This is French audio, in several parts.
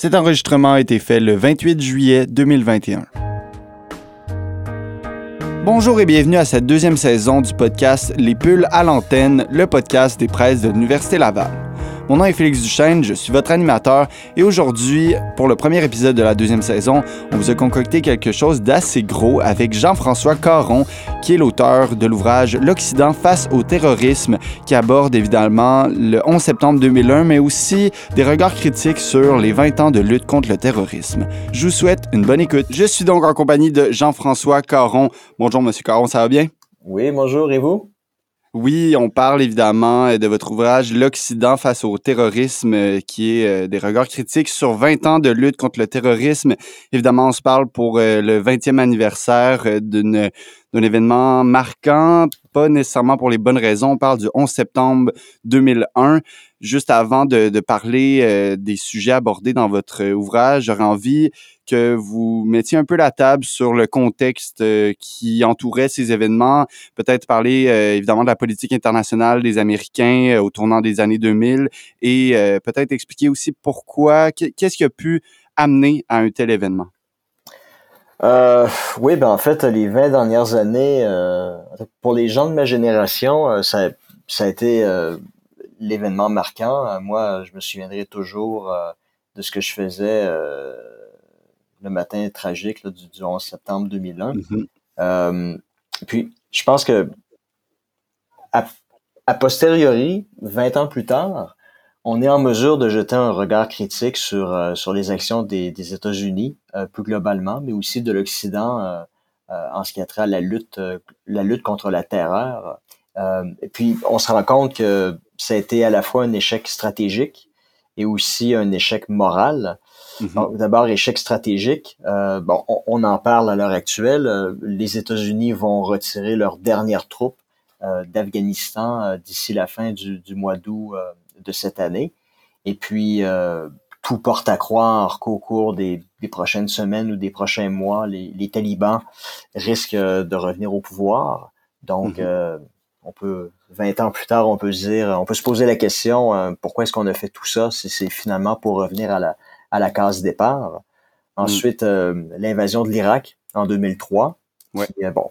Cet enregistrement a été fait le 28 juillet 2021. Bonjour et bienvenue à cette deuxième saison du podcast Les pulls à l'antienne, le podcast des presses de l'Université Laval. Mon nom est Félix Duchesne, je suis votre animateur et aujourd'hui, pour le premier épisode de la deuxième saison, on vous a concocté quelque chose d'assez gros avec Jean-François Caron, qui est l'auteur de l'ouvrage « L'Occident face au terrorisme » qui aborde évidemment le 11 septembre 2001, mais aussi des regards critiques sur les 20 ans de lutte contre le terrorisme. Je vous souhaite une bonne écoute. Je suis donc en compagnie de Jean-François Caron. Bonjour Monsieur Caron, ça va bien? Oui, bonjour, et vous? Oui, on parle évidemment de votre ouvrage « L'Occident face au terrorisme » qui est des regards critiques sur 20 ans de lutte contre le terrorisme. Évidemment, on se parle pour le 20e anniversaire d'un événement marquant, pas nécessairement pour les bonnes raisons. On parle du 11 septembre 2001. Juste avant de parler des sujets abordés dans votre ouvrage, j'aurais envie que vous mettiez un peu la table sur le contexte qui entourait ces événements, peut-être parler évidemment de la politique internationale des Américains au tournant des années 2000 et peut-être expliquer aussi pourquoi, qu'est-ce qui a pu amener à un tel événement. Oui, ben en fait, les 20 dernières années, pour les gens de ma génération, ça a été l'événement marquant. Moi, je me souviendrai toujours de ce que je faisais le matin tragique là, du 11 septembre 2001. Mm-hmm. Puis, je pense que à posteriori, 20 ans plus tard, on est en mesure de jeter un regard critique sur les actions des États-Unis, plus globalement, mais aussi de l'Occident en ce qui a trait à la lutte contre la terreur. Et puis, on se rend compte que ça a été à la fois un échec stratégique et aussi un échec moral. Mm-hmm. Donc, d'abord, échec stratégique. On en parle à l'heure actuelle. Les États-Unis vont retirer leurs dernières troupes d'Afghanistan d'ici la fin du mois d'août de cette année. Et puis, tout porte à croire qu'au cours des prochaines semaines ou des prochains mois, les talibans risquent de revenir au pouvoir. Donc, mm-hmm. On peut 20 ans plus tard, on peut se poser la question pourquoi est-ce qu'on a fait tout ça si c'est finalement pour revenir à la case départ. Ensuite, l'invasion de l'Irak en 2003. Ouais.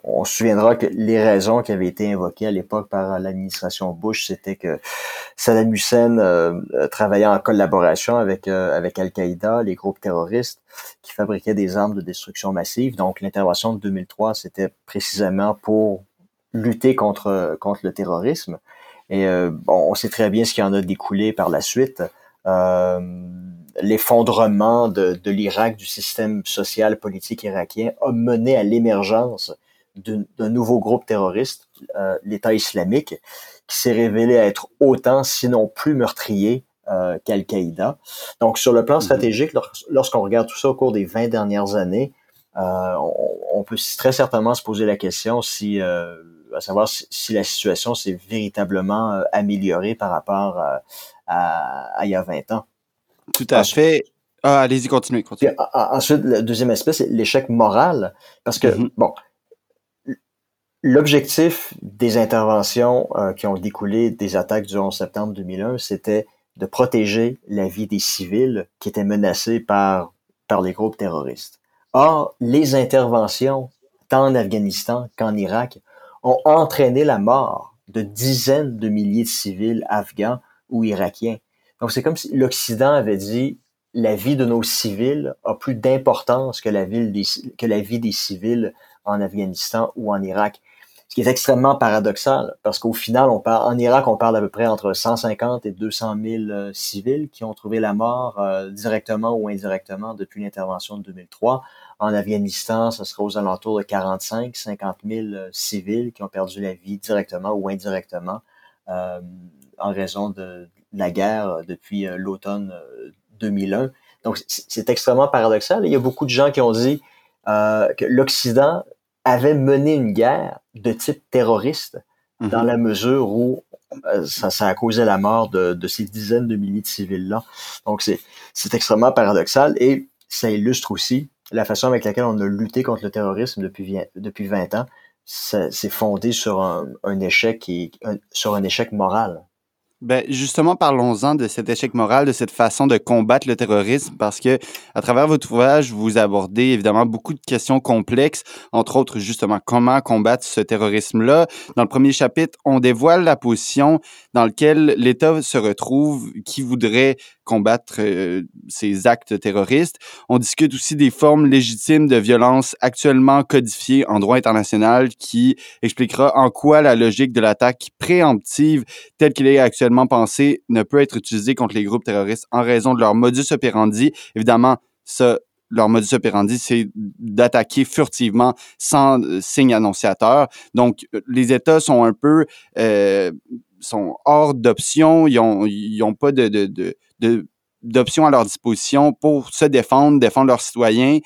On se souviendra que les raisons qui avaient été invoquées à l'époque par l'administration Bush, c'était que Saddam Hussein travaillait en collaboration avec Al-Qaïda, les groupes terroristes qui fabriquaient des armes de destruction massive. Donc, l'intervention de 2003, c'était précisément pour lutter contre le terrorisme. Et on sait très bien ce qui en a découlé par la suite. L'effondrement de l'Irak, du système social politique irakien, a mené à l'émergence d'un nouveau groupe terroriste, l'État islamique, qui s'est révélé être autant, sinon plus meurtrier qu'Al-Qaïda. Donc, sur le plan stratégique, lorsqu'on regarde tout ça au cours des 20 dernières années, on peut très certainement se poser la question à savoir si la situation s'est véritablement améliorée par rapport à il y a 20 ans. Tout à fait. Allez-y, continuez. Puis, ensuite, le deuxième aspect, c'est l'échec moral. Parce que, l'objectif des interventions qui ont découlé des attaques du 11 septembre 2001, c'était de protéger la vie des civils qui étaient menacés par les groupes terroristes. Or, les interventions, tant en Afghanistan qu'en Irak, ont entraîné la mort de dizaines de milliers de civils afghans ou irakiens. Donc, c'est comme si l'Occident avait dit « la vie de nos civils a plus d'importance que la vie des civils en Afghanistan ou en Irak ». Ce qui est extrêmement paradoxal, parce qu'au final, en Irak, on parle à peu près entre 150 et 200 000 civils qui ont trouvé la mort directement ou indirectement depuis l'intervention de 2003. En Afghanistan, ce sera aux alentours de 45-50 000 civils qui ont perdu la vie directement ou indirectement en raison de la guerre depuis l'automne 2001. Donc, c'est extrêmement paradoxal. Il y a beaucoup de gens qui ont dit que l'Occident avait mené une guerre de type terroriste dans la mesure où ça a causé la mort de ces dizaines de milliers de civils-là. Donc, c'est extrêmement paradoxal et ça illustre aussi la façon avec laquelle on a lutté contre le terrorisme depuis 20 ans. C'est fondé sur un échec moral. Ben justement, parlons-en de cet échec moral, de cette façon de combattre le terrorisme, parce que à travers votre ouvrage, vous abordez évidemment beaucoup de questions complexes, entre autres justement comment combattre ce terrorisme-là. Dans le premier chapitre, on dévoile la position dans laquelle l'État se retrouve qui voudrait combattre ces actes terroristes. On discute aussi des formes légitimes de violence actuellement codifiées en droit international qui expliquera en quoi la logique de l'attaque préemptive telle qu'elle est actuellement pensée ne peut être utilisée contre les groupes terroristes en raison de leur modus operandi. Évidemment, leur modus operandi, c'est d'attaquer furtivement sans signe annonciateur. Donc, les États sont un peu sont hors d'option. Ils n'ont pas d'options à leur disposition pour se défendre leurs citoyens.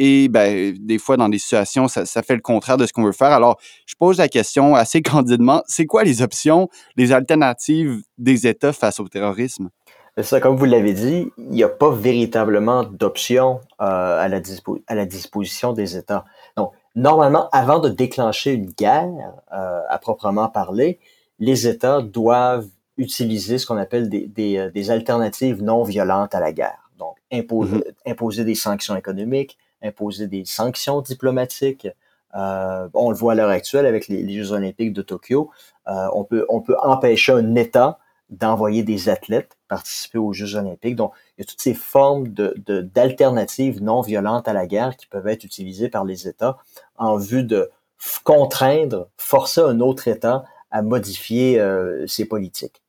Et ben, des fois, dans des situations, ça fait le contraire de ce qu'on veut faire. Alors, je pose la question assez candidement, c'est quoi les options, les alternatives des États face au terrorisme? Ça, comme vous l'avez dit, il n'y a pas véritablement d'options à la disposition des États. Donc, normalement, avant de déclencher une guerre, à proprement parler, les États doivent utiliser ce qu'on appelle des alternatives non violentes à la guerre. Donc, imposer des sanctions économiques, imposer des sanctions diplomatiques. On le voit à l'heure actuelle avec les Jeux Olympiques de Tokyo. On peut empêcher un État d'envoyer des athlètes participer aux Jeux Olympiques. Donc, il y a toutes ces formes d'alternatives non violentes à la guerre qui peuvent être utilisées par les États en vue de forcer un autre État à modifier ses politiques.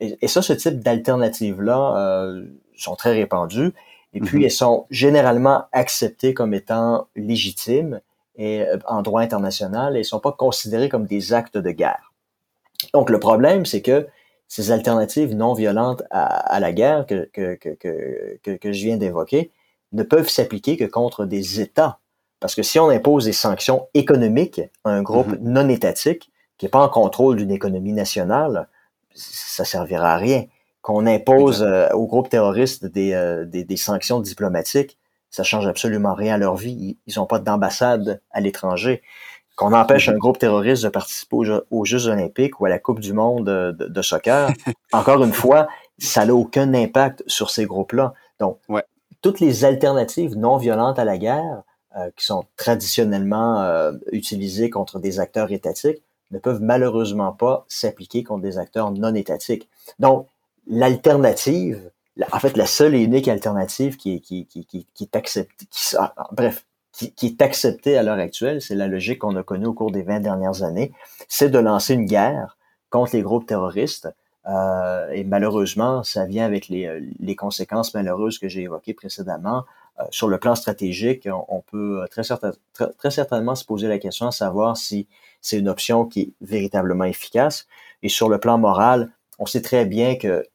Et ça, ce type d'alternatives-là sont très répandues. Et puis, elles sont généralement acceptées comme étant légitimes et, en droit international, et ne sont pas considérées comme des actes de guerre. Donc, le problème, c'est que ces alternatives non violentes à la guerre que je viens d'évoquer ne peuvent s'appliquer que contre des États. Parce que si on impose des sanctions économiques à un groupe non étatique qui n'est pas en contrôle d'une économie nationale, ça ne servira à rien. Qu'on impose aux groupes terroristes des sanctions diplomatiques, ça change absolument rien à leur vie. Ils n'ont pas d'ambassade à l'étranger. Qu'on empêche un groupe terroriste de participer aux Jeux Olympiques ou à la Coupe du monde de soccer, encore une fois, ça n'a aucun impact sur ces groupes-là. Donc, toutes les alternatives non violentes à la guerre qui sont traditionnellement utilisées contre des acteurs étatiques ne peuvent malheureusement pas s'appliquer contre des acteurs non étatiques. Donc, l'alternative, en fait, la seule et unique alternative qui est acceptée, qui est acceptée à l'heure actuelle, c'est la logique qu'on a connue au cours des 20 dernières années, c'est de lancer une guerre contre les groupes terroristes. Et malheureusement, ça vient avec les conséquences malheureuses que j'ai évoquées précédemment. Sur le plan stratégique, on peut très certainement se poser la question à savoir si c'est une option qui est véritablement efficace. Et sur le plan moral, on sait très bien que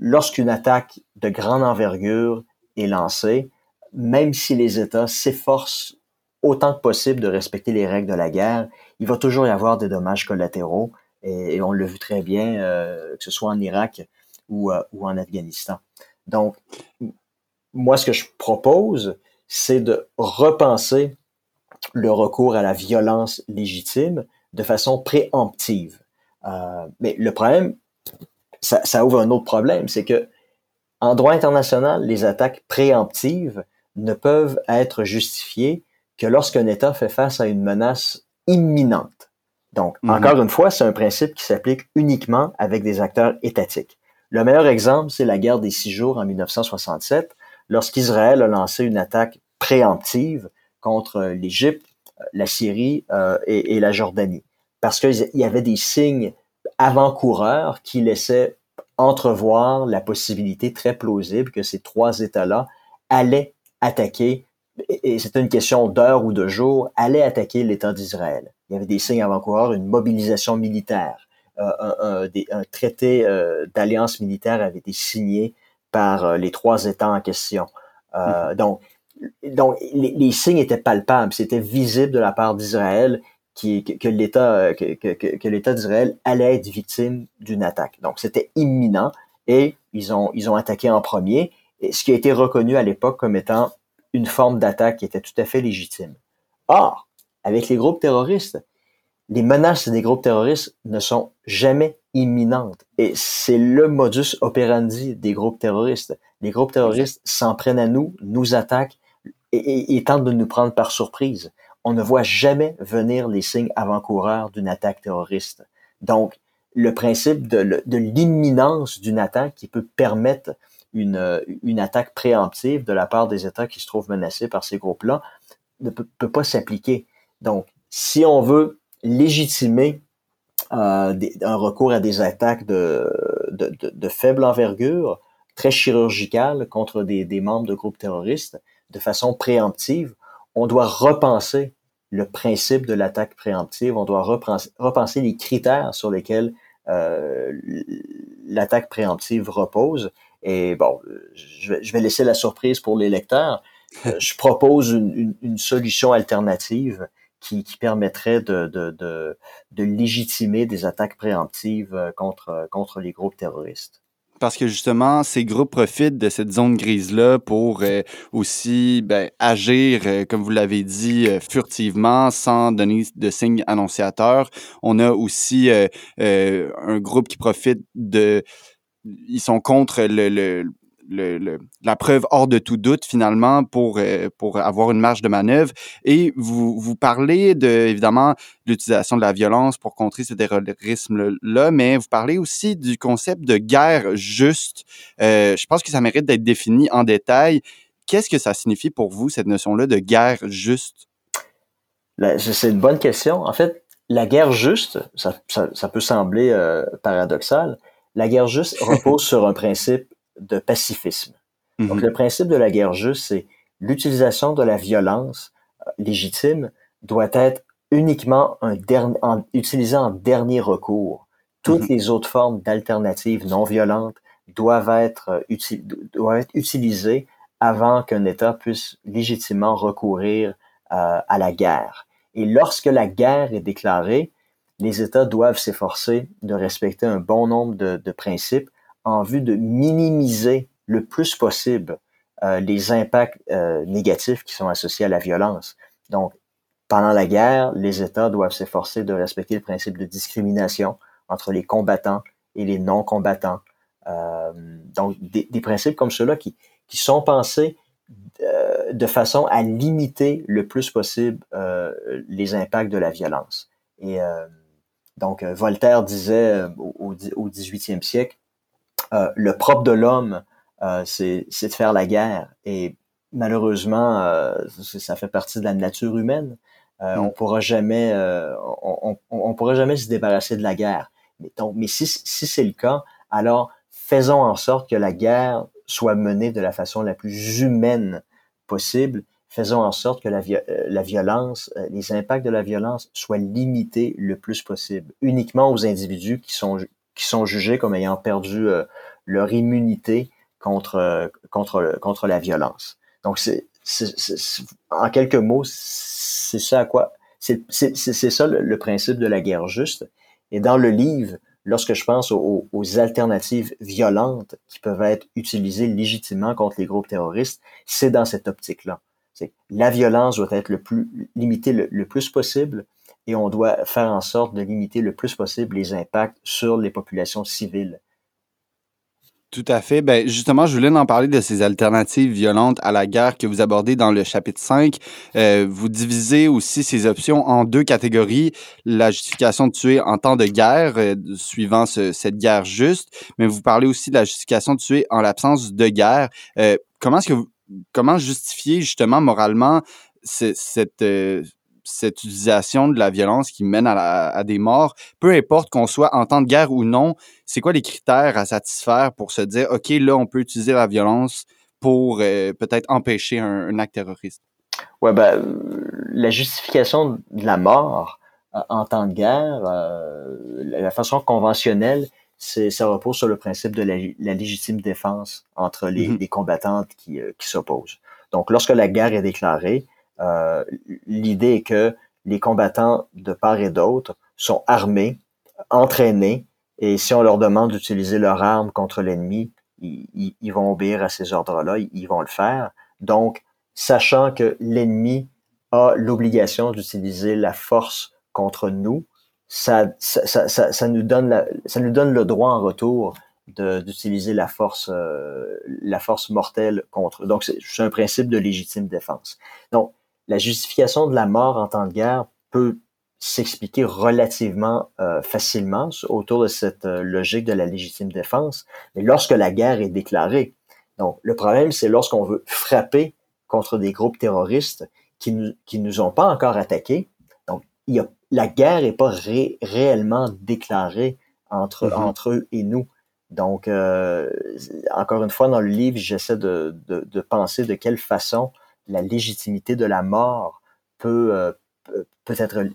lorsqu'une attaque de grande envergure est lancée, même si les États s'efforcent autant que possible de respecter les règles de la guerre, il va toujours y avoir des dommages collatéraux, et on l'a vu très bien, que ce soit en Irak ou en Afghanistan. Donc, moi, ce que je propose, c'est de repenser le recours à la violence légitime de façon préemptive. Mais le problème... Ça ouvre un autre problème, c'est que en droit international, les attaques préemptives ne peuvent être justifiées que lorsqu'un État fait face à une menace imminente. Donc, encore une fois, c'est un principe qui s'applique uniquement avec des acteurs étatiques. Le meilleur exemple, c'est la guerre des 6 jours en 1967, lorsqu'Israël a lancé une attaque préemptive contre l'Égypte, la Syrie et la Jordanie, parce qu'il y avait des signes avant-coureurs qui laissaient entrevoir la possibilité très plausible que ces trois États-là allaient attaquer, et c'était une question d'heure ou de jour, allaient attaquer l'État d'Israël. Il y avait des signes avant-coureurs, une mobilisation militaire, un traité d'alliance militaire avait été signé par les trois États en question. Donc les signes étaient palpables, c'était visible de la part d'Israël que l'État d'Israël allait être victime d'une attaque. Donc, c'était imminent et ils ont attaqué en premier, et ce qui a été reconnu à l'époque comme étant une forme d'attaque qui était tout à fait légitime. Or, avec les groupes terroristes, les menaces des groupes terroristes ne sont jamais imminentes. Et c'est le modus operandi des groupes terroristes. Les groupes terroristes s'en prennent à nous, nous attaquent et tentent de nous prendre par surprise. On ne voit jamais venir les signes avant-coureurs d'une attaque terroriste. Donc, le principe de l'imminence d'une attaque qui peut permettre une attaque préemptive de la part des États qui se trouvent menacés par ces groupes-là ne peut pas s'appliquer. Donc, si on veut légitimer un recours à des attaques de faible envergure, très chirurgicales contre des membres de groupes terroristes, de façon préemptive, on doit repenser le principe de l'attaque préemptive, on doit repenser les critères sur lesquels l'attaque préemptive repose. Et bon, je vais laisser la surprise pour les lecteurs. Je propose une solution alternative qui permettrait de légitimer des attaques préemptives contre les groupes terroristes. Parce que justement, ces groupes profitent de cette zone grise-là pour aussi agir, comme vous l'avez dit, furtivement, sans donner de signes annonciateurs. On a aussi un groupe qui profite de... Ils sont contre la preuve hors de tout doute, finalement, pour avoir une marge de manœuvre. Et vous parlez, évidemment, de l'utilisation de la violence pour contrer ce terrorisme-là, mais vous parlez aussi du concept de guerre juste. Je pense que ça mérite d'être défini en détail. Qu'est-ce que ça signifie pour vous, cette notion-là de guerre juste? C'est une bonne question. En fait, la guerre juste, ça peut sembler paradoxal. La guerre juste repose sur un principe de pacifisme. Mm-hmm. Donc, le principe de la guerre juste, c'est l'utilisation de la violence légitime doit être uniquement utilisée en dernier recours. Toutes mm-hmm. les autres formes d'alternatives non violentes doivent être utilisées avant qu'un État puisse légitimement recourir à la guerre. Et lorsque la guerre est déclarée, les États doivent s'efforcer de respecter un bon nombre de principes en vue de minimiser le plus possible les impacts négatifs qui sont associés à la violence. Donc, pendant la guerre, les États doivent s'efforcer de respecter le principe de discrimination entre les combattants et les non-combattants. Donc, des principes comme ceux-là qui sont pensés de façon à limiter le plus possible les impacts de la violence. Et donc, Voltaire disait au 18e siècle, le propre de l'homme, c'est de faire la guerre. Et malheureusement, ça fait partie de la nature humaine. On pourra jamais se débarrasser de la guerre. Mais si c'est le cas, alors faisons en sorte que la guerre soit menée de la façon la plus humaine possible. Faisons en sorte que la violence, les impacts de la violence soient limités le plus possible, uniquement aux individus qui sont jugés comme ayant perdu leur immunité contre la violence. Donc c'est en quelques mots, c'est ça à quoi c'est ça le principe de la guerre juste. Et dans le livre, lorsque je pense aux alternatives violentes qui peuvent être utilisées légitimement contre les groupes terroristes, c'est dans cette optique-là. C'est que la violence doit être limitée le plus possible. Et on doit faire en sorte de limiter le plus possible les impacts sur les populations civiles. Tout à fait. Ben justement, je voulais en parler de ces alternatives violentes à la guerre que vous abordez dans le chapitre 5. Vous divisez aussi ces options en deux catégories. La justification de tuer en temps de guerre, suivant cette guerre juste, mais vous parlez aussi de la justification de tuer en l'absence de guerre. Comment justifier justement moralement cette utilisation de la violence qui mène à des morts, peu importe qu'on soit en temps de guerre ou non, c'est quoi les critères à satisfaire pour se dire, OK, là, on peut utiliser la violence pour peut-être empêcher un acte terroriste? Oui, la justification de la mort en temps de guerre, la façon conventionnelle, ça repose sur le principe de la légitime défense entre les combattantes qui s'opposent. Donc, lorsque la guerre est déclarée, l'idée est que les combattants de part et d'autre sont armés, entraînés, et si on leur demande d'utiliser leur arme contre l'ennemi, ils vont obéir à ces ordres-là, ils vont le faire. Donc, sachant que l'ennemi a l'obligation d'utiliser la force contre nous, ça nous donne le droit en retour d'utiliser la force mortelle contre eux. Donc, c'est un principe de légitime défense. Donc, la justification de la mort en temps de guerre peut s'expliquer relativement facilement autour de cette logique de la légitime défense. Mais lorsque la guerre est déclarée, donc le problème, c'est lorsqu'on veut frapper contre des groupes terroristes qui nous ont pas encore attaqués. Donc, la guerre n'est pas réellement déclarée entre eux et nous. Donc, encore une fois, dans le livre, j'essaie de penser de quelle façon la légitimité de la mort peut être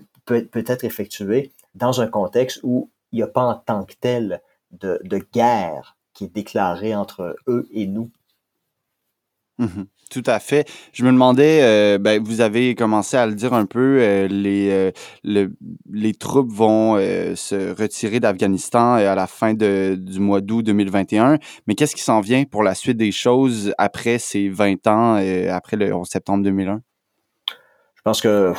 effectuée dans un contexte où il n'y a pas en tant que tel de guerre qui est déclarée entre eux et nous. Mmh, tout à fait. Je me demandais, vous avez commencé à le dire un peu, les troupes vont se retirer d'Afghanistan à la fin du mois d'août 2021, mais qu'est-ce qui s'en vient pour la suite des choses après ces 20 ans, après le 11 septembre 2001? Je pense que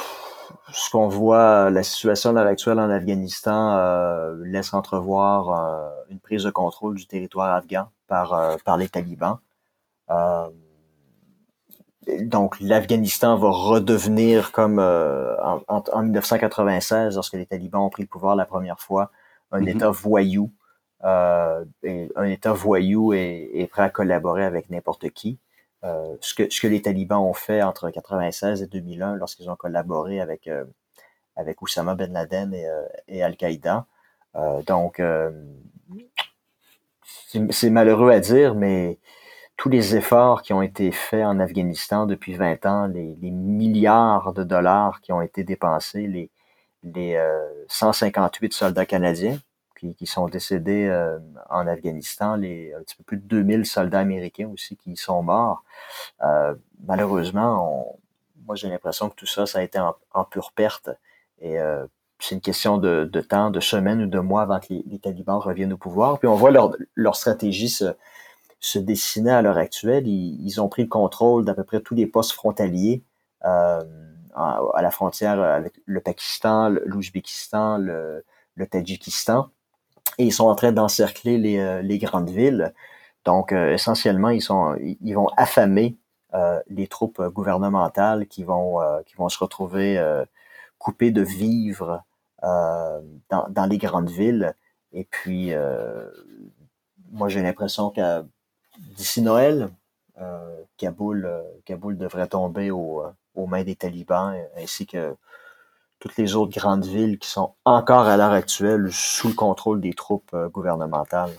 ce qu'on voit, la situation à l'heure actuelle en Afghanistan laisse entrevoir une prise de contrôle du territoire afghan par les talibans. Donc, l'Afghanistan va redevenir comme en 1996, lorsque les talibans ont pris le pouvoir la première fois, un État voyou. Un État voyou est prêt à collaborer avec n'importe qui. Ce que les talibans ont fait entre 1996 et 2001, lorsqu'ils ont collaboré avec Oussama Ben Laden et Al-Qaïda. C'est malheureux à dire, mais tous les efforts qui ont été faits en Afghanistan depuis 20 ans, les milliards de dollars qui ont été dépensés, les 158 soldats canadiens qui sont décédés en Afghanistan, un petit peu plus de 2000 soldats américains aussi qui sont morts. Malheureusement, moi j'ai l'impression que tout ça a été en pure perte. Et c'est une question de temps, de semaines ou de mois avant que les talibans reviennent au pouvoir. Puis on voit leur stratégie se dessinaient à l'heure actuelle. Ils ont pris le contrôle d'à peu près tous les postes frontaliers à la frontière avec le Pakistan, l'Ouzbékistan, le Tadjikistan, et ils sont en train d'encercler les grandes villes. Donc, essentiellement, ils vont affamer les troupes gouvernementales qui vont se retrouver coupées de vivres dans les grandes villes. Et puis, moi, j'ai l'impression que d'ici Noël, Kaboul devrait tomber aux mains des talibans, ainsi que toutes les autres grandes villes qui sont encore à l'heure actuelle sous le contrôle des troupes gouvernementales.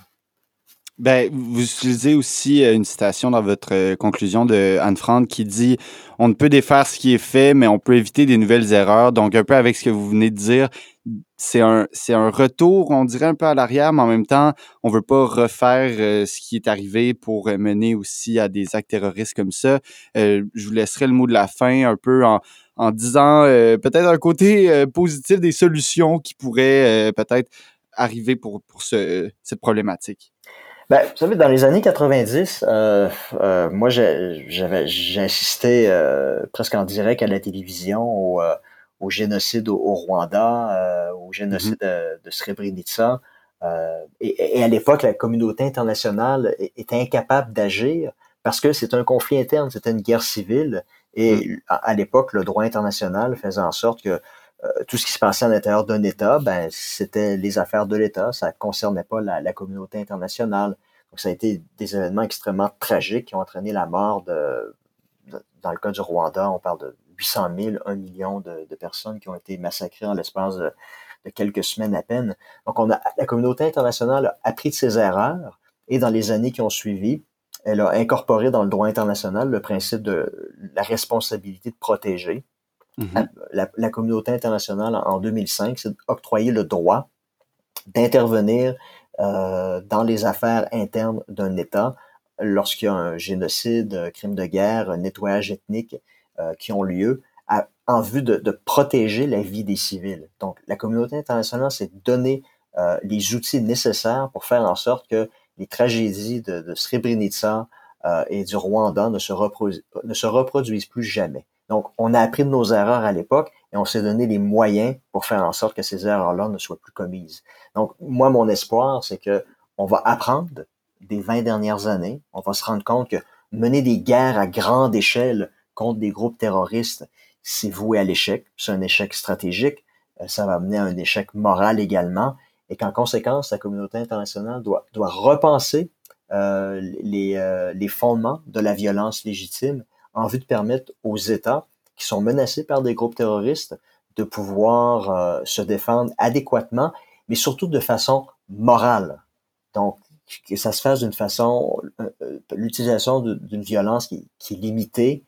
Bien, vous utilisez aussi une citation dans votre conclusion de Anne Frank qui dit « On ne peut défaire ce qui est fait, mais on peut éviter des nouvelles erreurs. » Donc, un peu avec ce que vous venez de dire, c'est un retour, on dirait un peu à l'arrière, mais en même temps, on veut pas refaire ce qui est arrivé pour mener aussi à des actes terroristes comme ça. Je vous laisserai le mot de la fin un peu en disant peut-être un côté positif des solutions qui pourraient peut-être arriver pour cette problématique. Ben, vous savez, dans les années 90, moi, j'insistais presque en direct à la télévision au génocide au Rwanda, au génocide de Srebrenica. Et à l'époque, la communauté internationale était incapable d'agir parce que c'était un conflit interne, c'était une guerre civile. Et à l'époque, le droit international faisait en sorte que tout ce qui se passait à l'intérieur d'un État, ben c'était les affaires de l'État, ça ne concernait pas la communauté internationale. Donc, ça a été des événements extrêmement tragiques qui ont entraîné la mort dans le cas du Rwanda, on parle de 800 000, 1 million de personnes qui ont été massacrées en l'espace de quelques semaines à peine. Donc, la communauté internationale a appris de ses erreurs et dans les années qui ont suivi, elle a incorporé dans le droit international le principe de la responsabilité de protéger. La communauté internationale, en 2005, s'est octroyé le droit d'intervenir dans les affaires internes d'un État lorsqu'il y a un génocide, un crime de guerre, un nettoyage ethnique qui ont lieu en vue de protéger la vie des civils. Donc, la communauté internationale s'est donné les outils nécessaires pour faire en sorte que les tragédies de Srebrenica et du Rwanda ne se reproduisent plus jamais. Donc, on a appris de nos erreurs à l'époque et on s'est donné les moyens pour faire en sorte que ces erreurs-là ne soient plus commises. Donc, moi, mon espoir, c'est que on va apprendre des 20 dernières années, on va se rendre compte que mener des guerres à grande échelle contre des groupes terroristes, c'est voué à l'échec. C'est un échec stratégique, ça va amener à un échec moral également, et qu'en conséquence, la communauté internationale doit repenser les fondements de la violence légitime en vue de permettre aux États qui sont menacés par des groupes terroristes de pouvoir se défendre adéquatement, mais surtout de façon morale. Donc, que ça se fasse d'une façon, l'utilisation d'une violence qui est limitée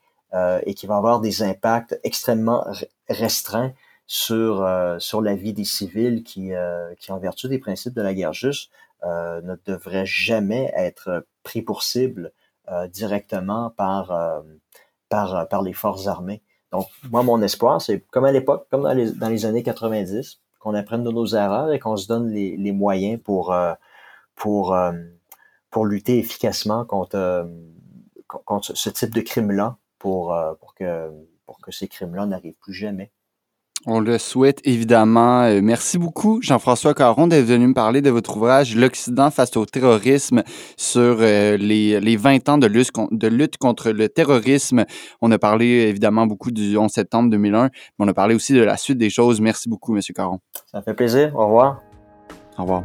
et qui va avoir des impacts extrêmement restreints sur la vie des civils qui, en vertu des principes de la guerre juste, ne devrait jamais être pris pour cible directement par les forces armées. Donc, moi, mon espoir, c'est comme à l'époque, comme dans les années 90, qu'on apprenne de nos erreurs et qu'on se donne les moyens pour lutter efficacement contre ce type de crime-là, pour que ces crimes-là n'arrivent plus jamais. On le souhaite, évidemment. Merci beaucoup, Jean-François Caron, d'être venu me parler de votre ouvrage « L'Occident face au terrorisme » sur les 20 ans de lutte contre le terrorisme. On a parlé, évidemment, beaucoup du 11 septembre 2001, mais on a parlé aussi de la suite des choses. Merci beaucoup, M. Caron. Ça fait plaisir. Au revoir. Au revoir.